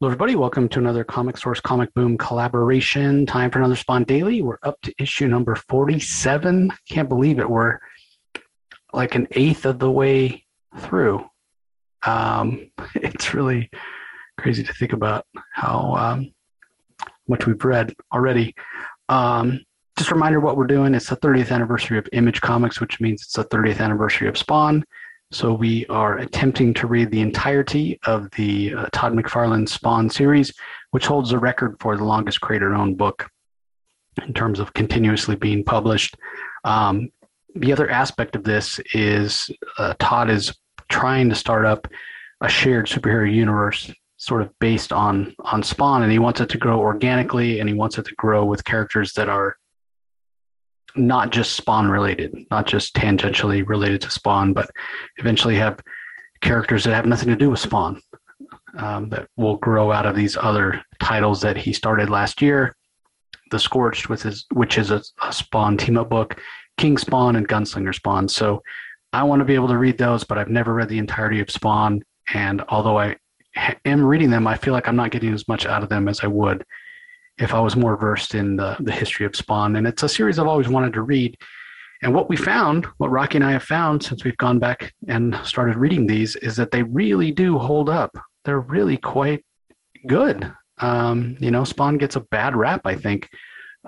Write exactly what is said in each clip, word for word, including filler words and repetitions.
Hello, everybody. Welcome to another Comic Source Comic Boom collaboration. Time for another Spawn Daily. We're up to issue number forty-seven. Can't believe it. We're like an eighth of the way through. Um, it's really crazy to think about how um, much we've read already. Um, just a reminder what we're doing. It's the thirtieth anniversary of Image Comics, which means it's the thirtieth anniversary of Spawn. So we are attempting to read the entirety of the uh, Todd McFarlane Spawn series, which holds a record for the longest creator-owned book in terms of continuously being published. Um, the other aspect of this is uh, Todd is trying to start up a shared superhero universe sort of based on, on Spawn, and he wants it to grow organically, and he wants it to grow with characters that are not just Spawn related, not just tangentially related to Spawn, but eventually have characters that have nothing to do with Spawn um, that will grow out of these other titles that he started last year. The Scorched, with his, which is a, a Spawn team-up book, King Spawn and Gunslinger Spawn. So I want to be able to read those, but I've never read the entirety of Spawn. And although I am reading them, I feel like I'm not getting as much out of them as I would if I was more versed in the, the history of Spawn. And it's a series I've always wanted to read. And what we found, what Rocky and I have found since we've gone back and started reading these, is that they really do hold up. They're really quite good. Um, you know, Spawn gets a bad rap, I think,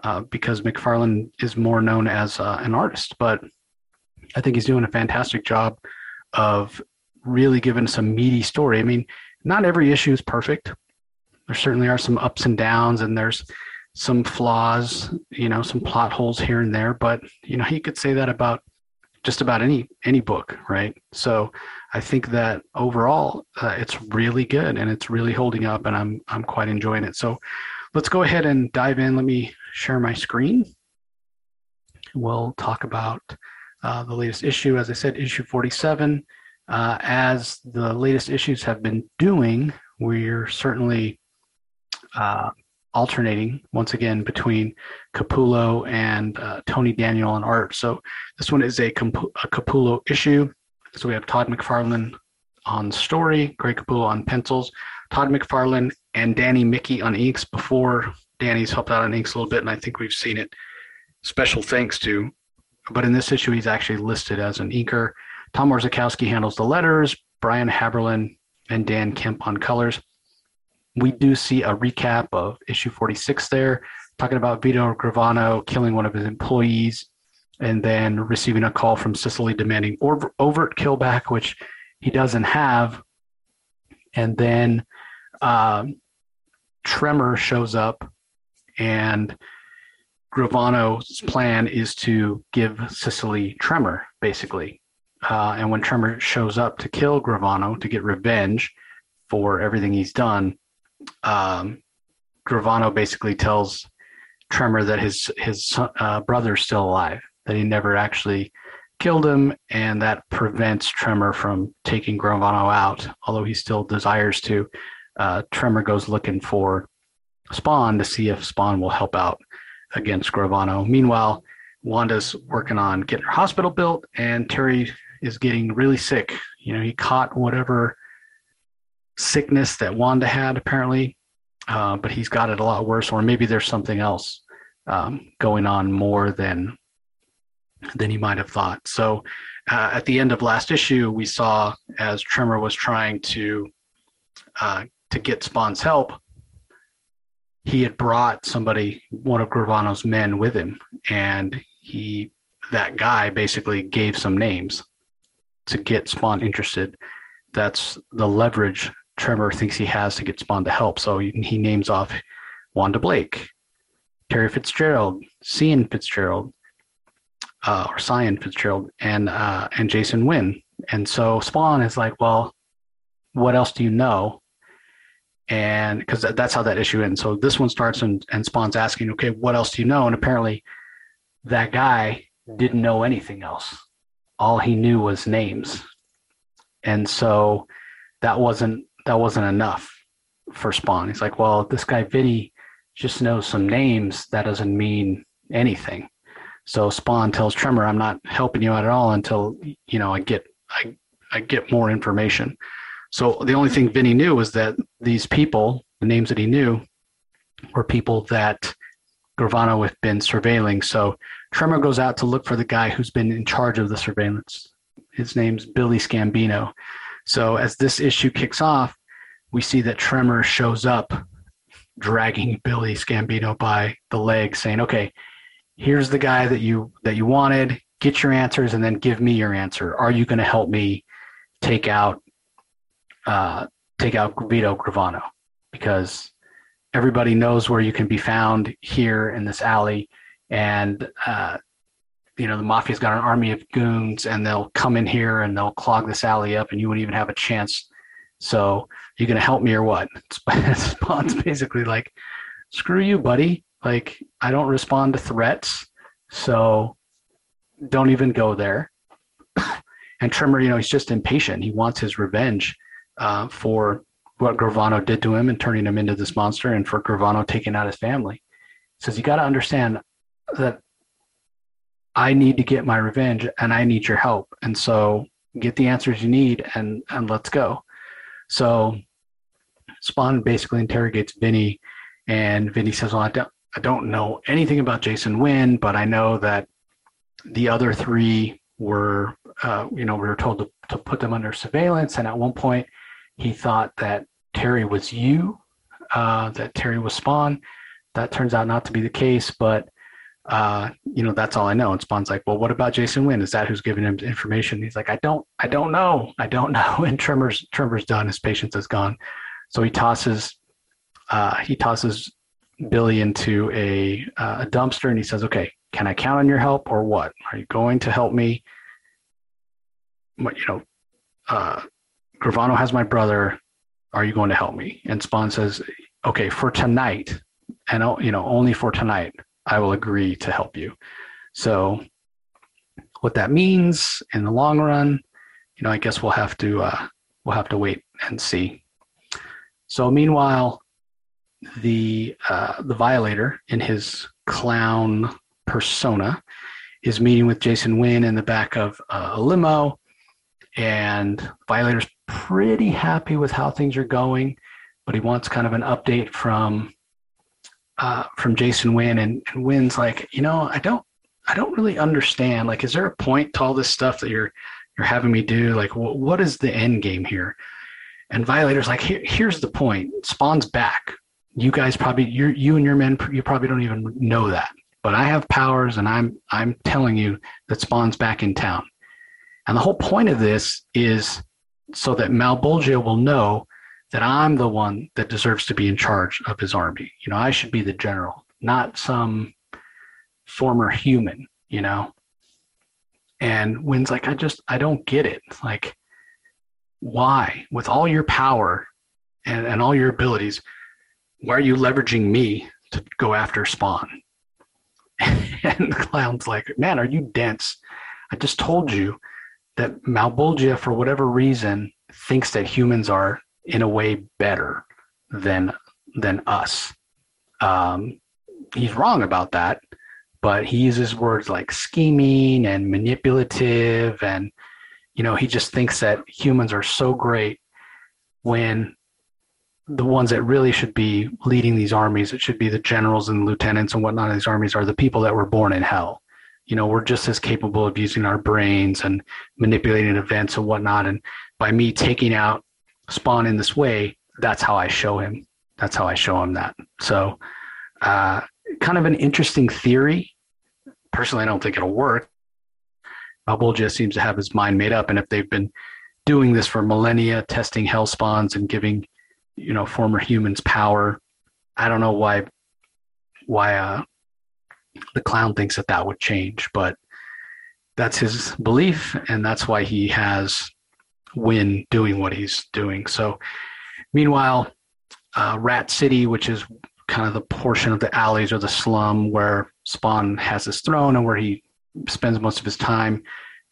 uh, because McFarlane is more known as uh, an artist. But I think he's doing a fantastic job of really giving us a meaty story. I mean, not every issue is perfect. There certainly are some ups and downs, and there's some flaws, you know, some plot holes here and there. But, you know, you could say that about just about any any book, right? So I think that overall uh, it's really good, and it's really holding up, and I'm I'm quite enjoying it. So let's go ahead and dive in. Let me share my screen. We'll talk about uh, the latest issue. As I said, issue forty-seven. Uh, as the latest issues have been doing, we're certainly Uh, alternating once again between Capullo and uh, Tony Daniel on art. So this one is a, Comp- a Capullo issue. So we have Todd McFarlane on story, Greg Capullo on pencils, Todd McFarlane and Danny Miki on inks. Before, Danny's helped out on inks a little bit, and I think we've seen it. Special thanks to, but in this issue, he's actually listed as an inker. Tom Orzechowski handles the letters, Brian Haberlin and Dan Kemp on colors. We do see a recap of issue forty-six there, talking about Vito Gravano killing one of his employees and then receiving a call from Sicily demanding over, overt killback, which he doesn't have. And then um, Tremor shows up, and Gravano's plan is to give Sicily Tremor, basically. Uh, and when Tremor shows up to kill Gravano to get revenge for everything he's done, Um, Gravano basically tells Tremor that his his son, uh, brother's still alive, that he never actually killed him, and that prevents Tremor from taking Gravano out, although he still desires to. Uh, Tremor goes looking for Spawn to see if Spawn will help out against Gravano. Meanwhile, Wanda's working on getting her hospital built, and Terry is getting really sick. You know, he caught whatever sickness that Wanda had, apparently, uh, but he's got it a lot worse, or maybe there's something else um, going on more than than he might have thought. So uh, at the end of last issue, we saw as Tremor was trying to uh, to get Spawn's help, he had brought somebody, one of Gravano's men, with him, and he that guy basically gave some names to get Spawn interested. That's the leverage Tremor thinks he has to get Spawn to help. So he, he names off Wanda Blake, Terry Fitzgerald, Cyan Fitzgerald, uh, or Cyan Fitzgerald, and uh, and Jason Wynn. And so Spawn is like, well, what else do you know? And because that, that's how that issue ends. So this one starts, and, and Spawn's asking, okay, what else do you know? And apparently that guy didn't know anything else. All he knew was names. And so that wasn't that wasn't enough for Spawn. He's like, well, this guy Vinny just knows some names. That doesn't mean anything. So Spawn tells Tremor, I'm not helping you out at all until, you know, I get I I get more information. So the only thing Vinny knew was that these people the names that he knew were people that Gravano had been surveilling. So Tremor goes out to look for the guy who's been in charge of the surveillance. His name's Billy Scambino. So as this issue kicks off, we see that Tremor shows up dragging Billy Scambino by the leg, saying, okay, here's the guy that you that you wanted. Get your answers and then give me your answer. Are you going to help me take out uh, take out Vito Gravano? Because everybody knows where you can be found here in this alley. And, uh, you know, the mafia's got an army of goons and they'll come in here and they'll clog this alley up and you wouldn't even have a chance. So you're going to help me or what? Spawn's basically like, screw you, buddy. Like, I don't respond to threats. So don't even go there. And Tremor, you know, he's just impatient. He wants his revenge uh, for what Gravano did to him and turning him into this monster and for Gravano taking out his family. He says, you got to understand that I need to get my revenge and I need your help. And so get the answers you need and, and let's go. So Spawn basically interrogates Vinny, and Vinny says, well, I don't, I don't know anything about Jason Wynn, but I know that the other three were, uh, you know, we were told to, to put them under surveillance. And at one point he thought that Terry was you, uh, that Terry was Spawn. That turns out not to be the case, but, uh, you know, that's all I know. And Spawn's like, well, what about Jason Wynn? Is that who's giving him information? And he's like, I don't, I don't know. I don't know. And Tremor's, Tremor's done. His patience is gone. So he tosses, uh, he tosses Billy into a, uh, a dumpster and he says, okay, can I count on your help or what? Are you going to help me? But, you know, uh, Gravano has my brother. Are you going to help me? And Spawn says, okay, for tonight, and, you know, only for tonight, I will agree to help you. So what that means in the long run, you know, I guess we'll have to, uh, we'll have to wait and see. So meanwhile, the, uh, the Violator in his clown persona is meeting with Jason Wynn in the back of uh, a limo, and Violator's pretty happy with how things are going, but he wants kind of an update from uh, from Jason Wynn, and, and Wynn's like, you know, I don't, I don't really understand. Like, is there a point to all this stuff that you're, you're having me do? Like, wh- what is the end game here? And Violator's like, here, here's the point. Spawn's back. You guys probably, you, you and your men, you probably don't even know that. But I have powers, and I'm I'm telling you that Spawn's back in town. And the whole point of this is so that Malebolgia will know that I'm the one that deserves to be in charge of his army. You know, I should be the general, not some former human, you know. And Wynn's like, I just, I don't get it. Like, why? With all your power and, and all your abilities, why are you leveraging me to go after Spawn? And the clown's like, man, are you dense? I just told you that Malebolgia, for whatever reason, thinks that humans are, in a way, better than than us. Um, he's wrong about that, but he uses words like scheming and manipulative, and, you know, he just thinks that humans are so great when the ones that really should be leading these armies, it should be the generals and lieutenants and whatnot of these armies, are the people that were born in hell. You know, we're just as capable of using our brains and manipulating events and whatnot. And by me taking out Spawn in this way, that's how I show him. That's how I show him that. So uh, kind of an interesting theory. Personally, I don't think it'll work. Malebolgia seems to have his mind made up. And if they've been doing this for millennia, testing hell spawns and giving, you know, former humans power, I don't know why why uh, the clown thinks that that would change, but that's his belief, and that's why he has Wynn doing what he's doing. So meanwhile, uh, Rat City, which is kind of the portion of the alleys or the slum where Spawn has his throne and where he spends most of his time,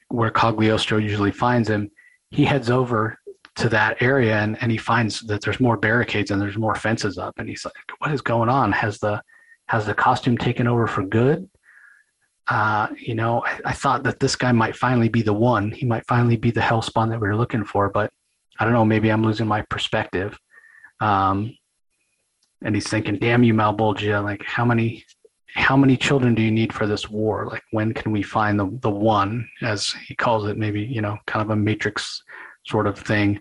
where Cogliostro usually finds him, he heads over to that area, and, and he finds that there's more barricades and there's more fences up, and he's like, what is going on? Has the has the costume taken over for good? Uh, you know, I, I thought that this guy might finally be the one. He might finally be the hell spawn that we were looking for, but I don't know, maybe I'm losing my perspective. Um, and he's thinking, damn you, Malebolgia, like how many how many children do you need for this war? Like, when can we find the, the one, as he calls it, maybe, you know, kind of a Matrix sort of thing,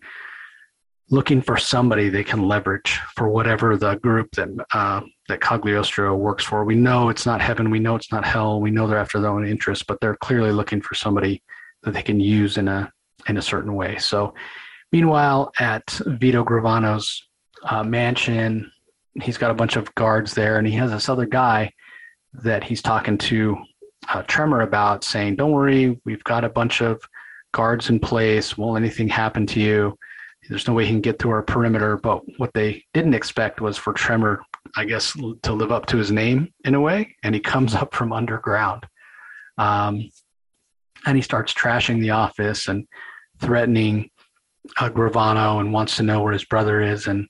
looking for somebody they can leverage for whatever the group that uh, that Cogliostro works for. We know it's not heaven. We know it's not hell. We know they're after their own interests, but they're clearly looking for somebody that they can use in a in a certain way. So meanwhile, at Vito Gravano's uh, mansion, he's got a bunch of guards there, and he has this other guy that he's talking to uh, Tremor about, saying, don't worry, we've got a bunch of guards in place. Won't anything happen to you? There's no way he can get through our perimeter. But what they didn't expect was for Tremor, I guess, to live up to his name in a way. And he comes up from underground. Um, and he starts trashing the office and threatening uh, Gravano, and wants to know where his brother is. And,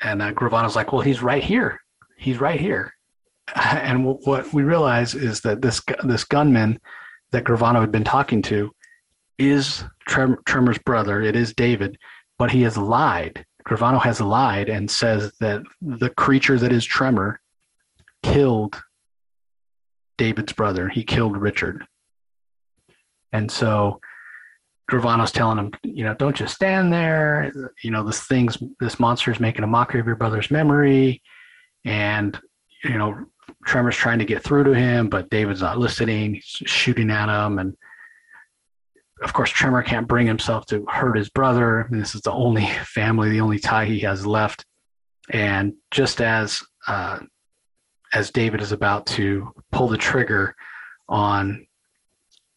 and uh, Gravano's like, well, he's right here. He's right here. And w- what we realize is that this, this gunman that Gravano had been talking to is Trem- Tremor's brother. It is David, but he has lied. Gravano has lied and says that the creature that is Tremor killed David's brother. He killed Richard. And so Gravano's telling him, you know, don't just stand there. You know, this thing's, this monster's making a mockery of your brother's memory. And, you know, Tremor's trying to get through to him, but David's not listening. He's shooting at him. And of course, Tremor can't bring himself to hurt his brother. I mean, this is the only family, the only tie he has left. And just as uh, as David is about to pull the trigger on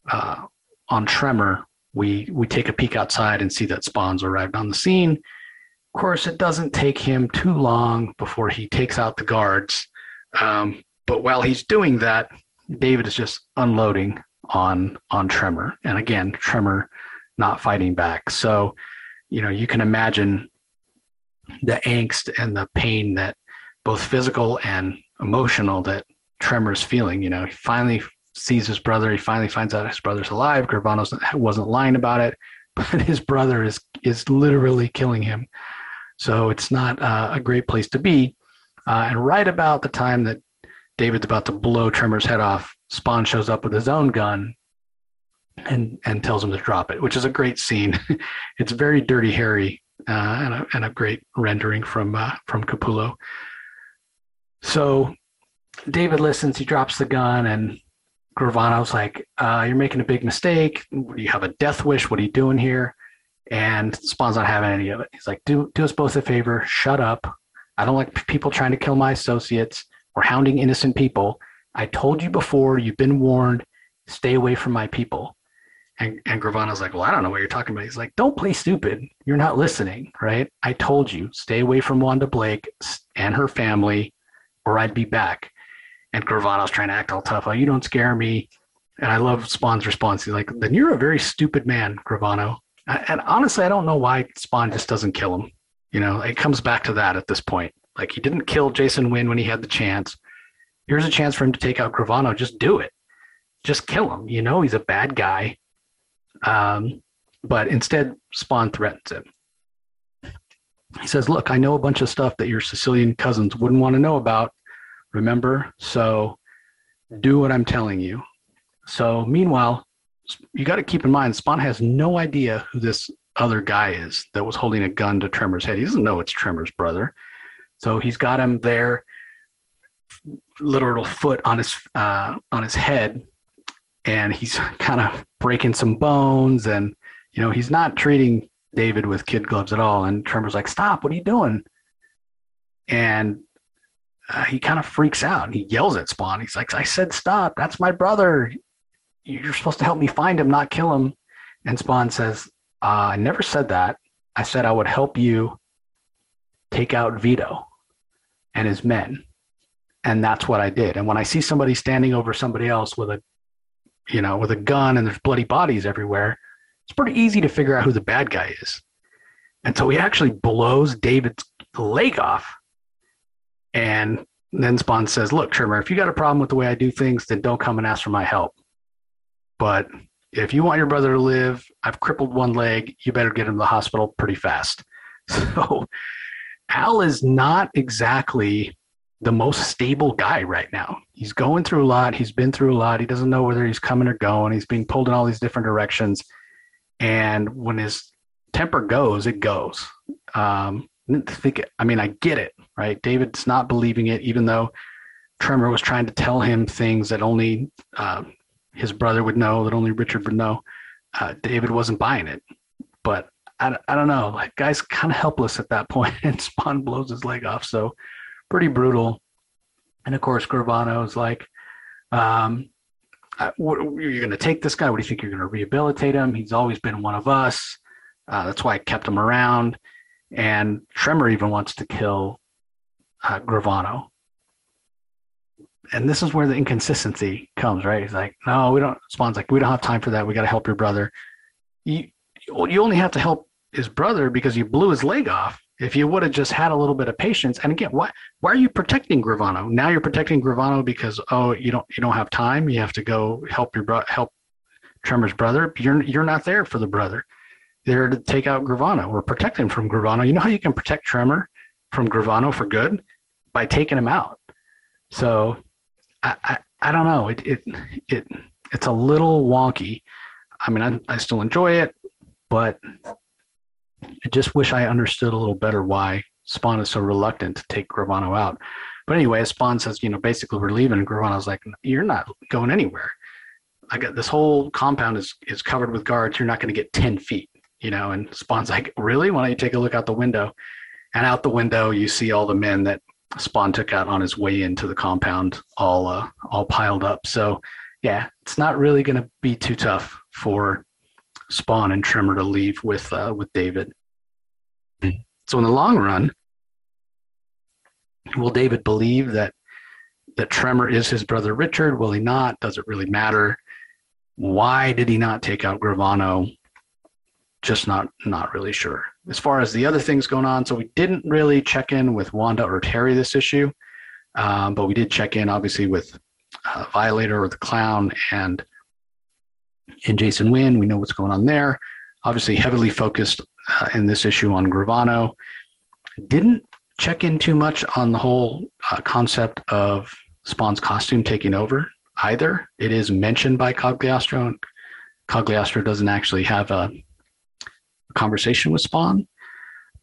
uh, on Tremor, we we take a peek outside and see that Spawn's arrived on the scene. Of course, it doesn't take him too long before he takes out the guards. Um, but while he's doing that, David is just unloading on on Tremor, and again, Tremor not fighting back. So, you know, you can imagine the angst and the pain, that both physical and emotional, that Tremor's feeling. You know, he finally sees his brother, he finally finds out his brother's alive. Gravano's wasn't lying about it, but his brother is is literally killing him. So it's not uh, a great place to be. Uh, and right about the time that David's about to blow Tremor's head off, Spawn shows up with his own gun and and tells him to drop it, which is a great scene. It's very Dirty Harry uh, and, a, and a great rendering from uh, from Capullo. So David listens, he drops the gun, and Gravano's like, uh, you're making a big mistake. You have a death wish. What are you doing here? And Spawn's not having any of it. He's like, do, do us both a favor. Shut up. I don't like people trying to kill my associates or hounding innocent people. I told you before, you've been warned, stay away from my people. And, and Gravano's like, well, I don't know what you're talking about. He's like, don't play stupid. You're not listening, right? I told you, stay away from Wanda Blake and her family, or I'd be back. And Gravano's trying to act all tough. Oh, you don't scare me. And I love Spawn's response. He's like, then you're a very stupid man, Gravano. And honestly, I don't know why Spawn just doesn't kill him. You know, it comes back to that at this point. Like, he didn't kill Jason Wynn when he had the chance. Here's a chance for him to take out Gravano. Just do it. Just kill him. You know, he's a bad guy. Um, but instead, Spawn threatens him. He says, look, I know a bunch of stuff that your Sicilian cousins wouldn't want to know about. Remember? So do what I'm telling you. So meanwhile, you got to keep in mind, Spawn has no idea who this other guy is that was holding a gun to Tremor's head. He doesn't know it's Tremor's brother. So he's got him there, literal foot on his uh, on his head, and he's kind of breaking some bones, and you know, he's not treating David with kid gloves at all. And Tremor's like, "Stop! What are you doing?" And uh, he kind of freaks out. And he yells at Spawn. He's like, "I said stop! That's my brother. You're supposed to help me find him, not kill him." And Spawn says, uh, "I never said that. I said I would help you take out Vito and his men. And that's what I did. And when I see somebody standing over somebody else with a, you know, with a gun and there's bloody bodies everywhere, it's pretty easy to figure out who the bad guy is." And so he actually blows David's leg off. And then Spawn says, look, Tremor, if you got a problem with the way I do things, then don't come and ask for my help. But if you want your brother to live, I've crippled one leg. You better get him to the hospital pretty fast. So Al is not exactly the most stable guy right now. He's going through a lot. He's been through a lot. He doesn't know whether he's coming or going. He's being pulled in all these different directions. And when his temper goes, it goes. Um, I think, I mean, I get it, right? David's not believing it, even though Tremor was trying to tell him things that only uh, his brother would know, that only Richard would know. Uh, David wasn't buying it. But I, I don't know. Like, guy's kind of helpless at that point, and Spawn blows his leg off. So pretty brutal. And of course, Gravano is like, um, I, what, you're going to take this guy? What do you think? You're going to rehabilitate him? He's always been one of us. Uh, that's why I kept him around. And Tremor even wants to kill uh, Gravano. And this is where the inconsistency comes, right? He's like, no, we don't. Spawn's like, we don't have time for that. We got to help your brother. You, you only have to help his brother because you blew his leg off. If you would have just had a little bit of patience. And again, why why are you protecting Gravano? Now you're protecting Gravano because, oh, you don't you don't have time. You have to go help your bro- help Tremor's brother. You're you're not there for the brother. They're to take out Gravano or protect him from Gravano. You know how you can protect Tremor from Gravano for good? By taking him out. So I I, I don't know. It it it it's a little wonky. I mean, I I still enjoy it, but I just wish I understood a little better why Spawn is so reluctant to take Gravano out. But anyway, Spawn says, you know, basically we're leaving. And Gravano's like, you're not going anywhere. I got this whole compound is, is covered with guards. You're not going to get ten feet, you know? And Spawn's like, really? Why don't you take a look out the window? And out the window, you see all the men that Spawn took out on his way into the compound, all, uh, all piled up. So yeah, it's not really going to be too tough for Spawn and Tremor to leave with uh, with David. So in the long run, will David believe that that Tremor is his brother Richard? Will he not? Does it really matter? Why did he not take out Gravano? Just not not really sure. As far as the other things going on, so we didn't really check in with Wanda or Terry this issue, um, but we did check in obviously with uh, Violator or the Clown and. And Jason Wynn, we know what's going on there. Obviously heavily focused uh, in this issue on Gravano. Didn't check in too much on the whole uh, concept of Spawn's costume taking over either. It is mentioned by Cogliostro, and Cogliostro doesn't actually have a conversation with Spawn,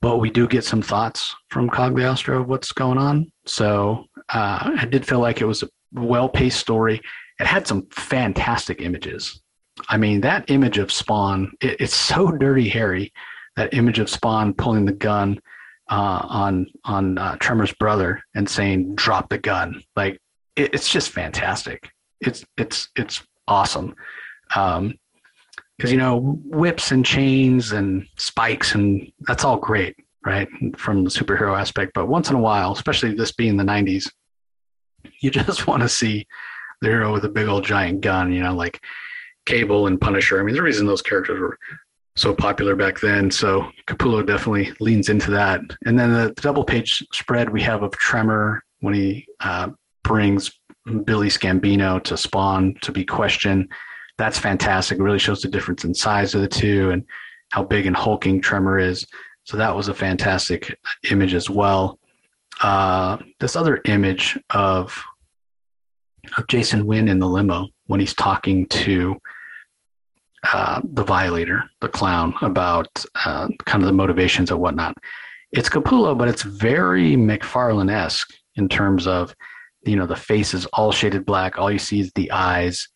but we do get some thoughts from Cogliostro of what's going on. So uh, I did feel like it was a well-paced story. It had some fantastic images. I mean, that image of Spawn, it, it's so Dirty Harry, that image of Spawn pulling the gun uh, on on uh, Tremor's brother and saying, drop the gun. Like, it, it's just fantastic. It's it's it's awesome. Um, because, you know, whips and chains and spikes, and that's all great, right, from the superhero aspect. But once in a while, especially this being the nineties, you just want to see the hero with a big old giant gun, you know, like Cable and Punisher. I mean, the reason those characters were so popular back then. So Capullo definitely leans into that. And then the double page spread we have of Tremor when he uh, brings Billy Scambino to Spawn to be questioned. That's fantastic. It really shows the difference in size of the two and how big and hulking Tremor is. So that was a fantastic image as well. Uh, this other image of, of Jason Wynn in the limo when he's talking to Uh, the Violator, the Clown, about uh, kind of the motivations and whatnot. It's Capullo, but it's very McFarlane-esque in terms of, you know, the face is all shaded black. All you see is the eyes.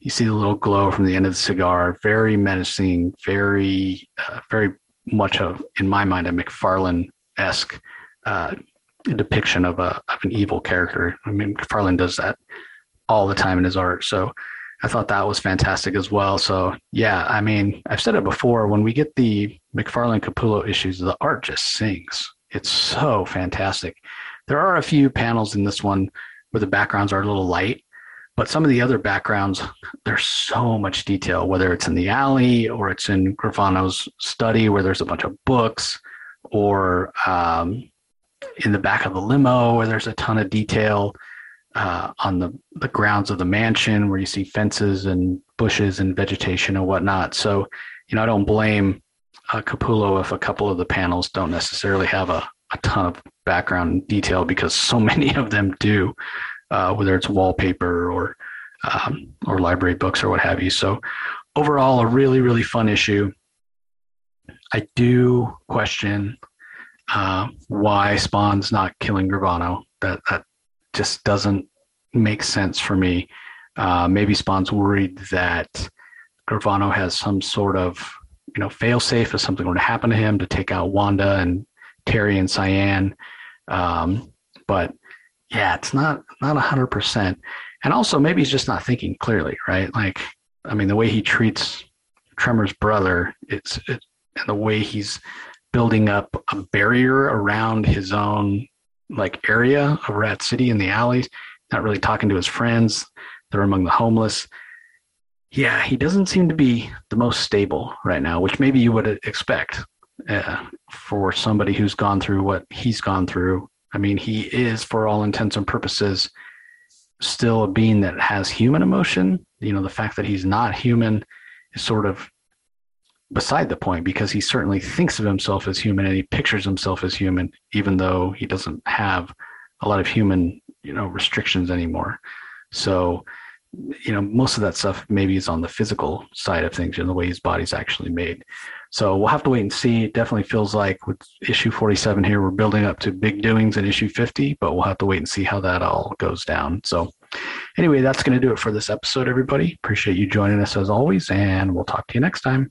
You see the little glow from the end of the cigar. Very menacing, very, uh, very much of, in my mind, a McFarlane-esque uh, depiction of a of an evil character. I mean, McFarlane does that all the time in his art. So I thought that was fantastic as well. So, yeah, I mean, I've said it before. When we get the McFarlane Capullo issues, the art just sings. It's so fantastic. There are a few panels in this one where the backgrounds are a little light, but some of the other backgrounds, there's so much detail, whether it's in the alley or it's in Gravano's study where there's a bunch of books, or um, in the back of the limo where there's a ton of detail. Uh, on the, the grounds of the mansion where you see fences and bushes and vegetation and whatnot. So, you know, I don't blame uh, Capullo if a couple of the panels don't necessarily have a, a ton of background detail because so many of them do, uh, whether it's wallpaper or um, or library books or what have you. So overall, a really, really fun issue. I do question uh, why Spawn's not killing Gravano. That, that just doesn't make sense for me. Uh, maybe Spawn's worried that Gravano has some sort of, you know, fail-safe if something were to happen to him to take out Wanda and Terry and Cyan. Um, but yeah, it's not, not a hundred percent. And also maybe he's just not thinking clearly, right? Like, I mean, the way he treats Tremor's brother, it's, it, and the way he's building up a barrier around his own like area of Rat City in the alleys, not really talking to his friends. They're among the homeless. Yeah, he doesn't seem to be the most stable right now, which maybe you would expect uh, for somebody who's gone through what he's gone through. I mean, he is, for all intents and purposes, still a being that has human emotion. You know, the fact that he's not human is sort of beside the point because he certainly thinks of himself as human and he pictures himself as human, even though he doesn't have a lot of human, you know, restrictions anymore. So, you know, most of that stuff maybe is on the physical side of things and the way his body's actually made. So we'll have to wait and see. It definitely feels like with issue forty-seven here, we're building up to big doings in issue fifty, but we'll have to wait and see how that all goes down. So anyway, that's going to do it for this episode, everybody. Appreciate you joining us as always, and we'll talk to you next time.